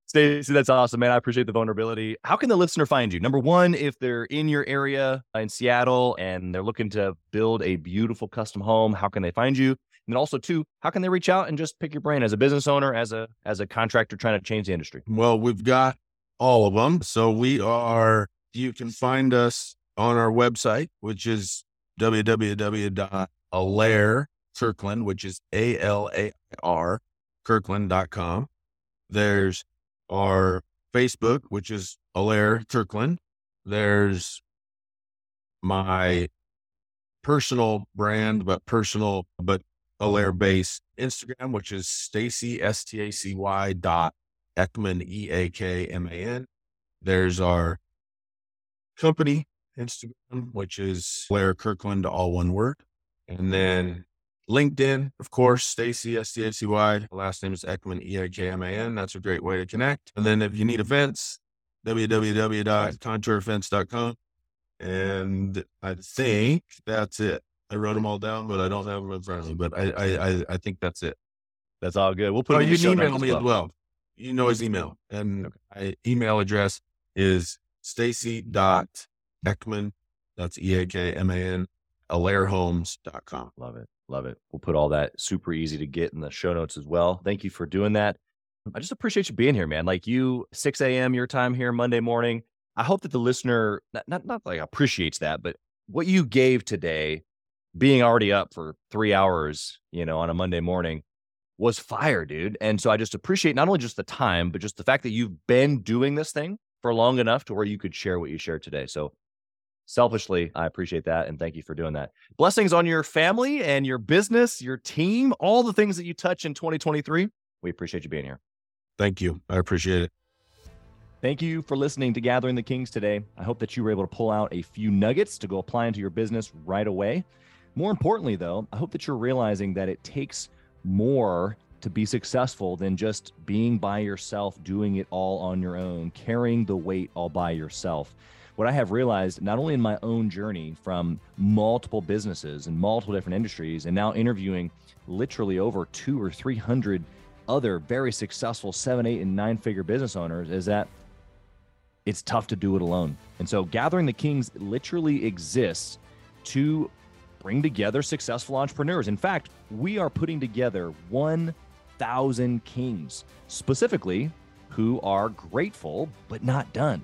Stacy, that's awesome, man. I appreciate the vulnerability. How can the listener find you? Number one, if they're in your area in Seattle and they're looking to build a beautiful custom home, how can they find you? And then also two, how can they reach out and just pick your brain as a business owner, as a contractor trying to change the industry? Well, we've got all of them. So you can find us on our website, which is www.alair Kirkland, which is ALAIR Kirkland.com. There's our Facebook, which is Alair Kirkland. There's my personal brand, but Alair based Instagram, which is Stacy STACY .Eakman EAKMAN. There's our company Instagram, which is Alair Kirkland, all one word. And then LinkedIn, of course, Stacy STACY. Last name is Eakman EAKMAN. That's a great way to connect. And then if you need events, www.contourevents.com. And I think that's it. I wrote them all down, but I don't have them in front of me. But I think that's it. That's all good. We'll put it in the show notes. You can email me as well. You know his email. And my email address is stacy.eakman, that's EAKMAN, alairhomes.com. Love it. Love it. We'll put all that super easy to get in the show notes as well. Thank you for doing that. I just appreciate you being here, man. 6 a.m. your time here Monday morning. I hope that the listener, not appreciates that, but what you gave today, being already up for 3 hours, on a Monday morning was fire, dude. And so I just appreciate not only just the time, but just the fact that you've been doing this thing for long enough to where you could share what you shared today. So selfishly, I appreciate that. And thank you for doing that. Blessings on your family and your business, your team, all the things that you touch in 2023. We appreciate you being here. Thank you. I appreciate it. Thank you for listening to Gathering the Kings today. I hope that you were able to pull out a few nuggets to go apply into your business right away. More importantly, though, I hope that you're realizing that it takes more to be successful than just being by yourself, doing it all on your own, carrying the weight all by yourself. What I have realized, not only in my own journey from multiple businesses and multiple different industries, and now interviewing literally over 200 or 300 other very successful 7, 8, and 9-figure business owners, is that it's tough to do it alone. And so Gathering the Kings literally exists to bring together successful entrepreneurs. In fact, we are putting together 1,000 kings, specifically who are grateful but not done.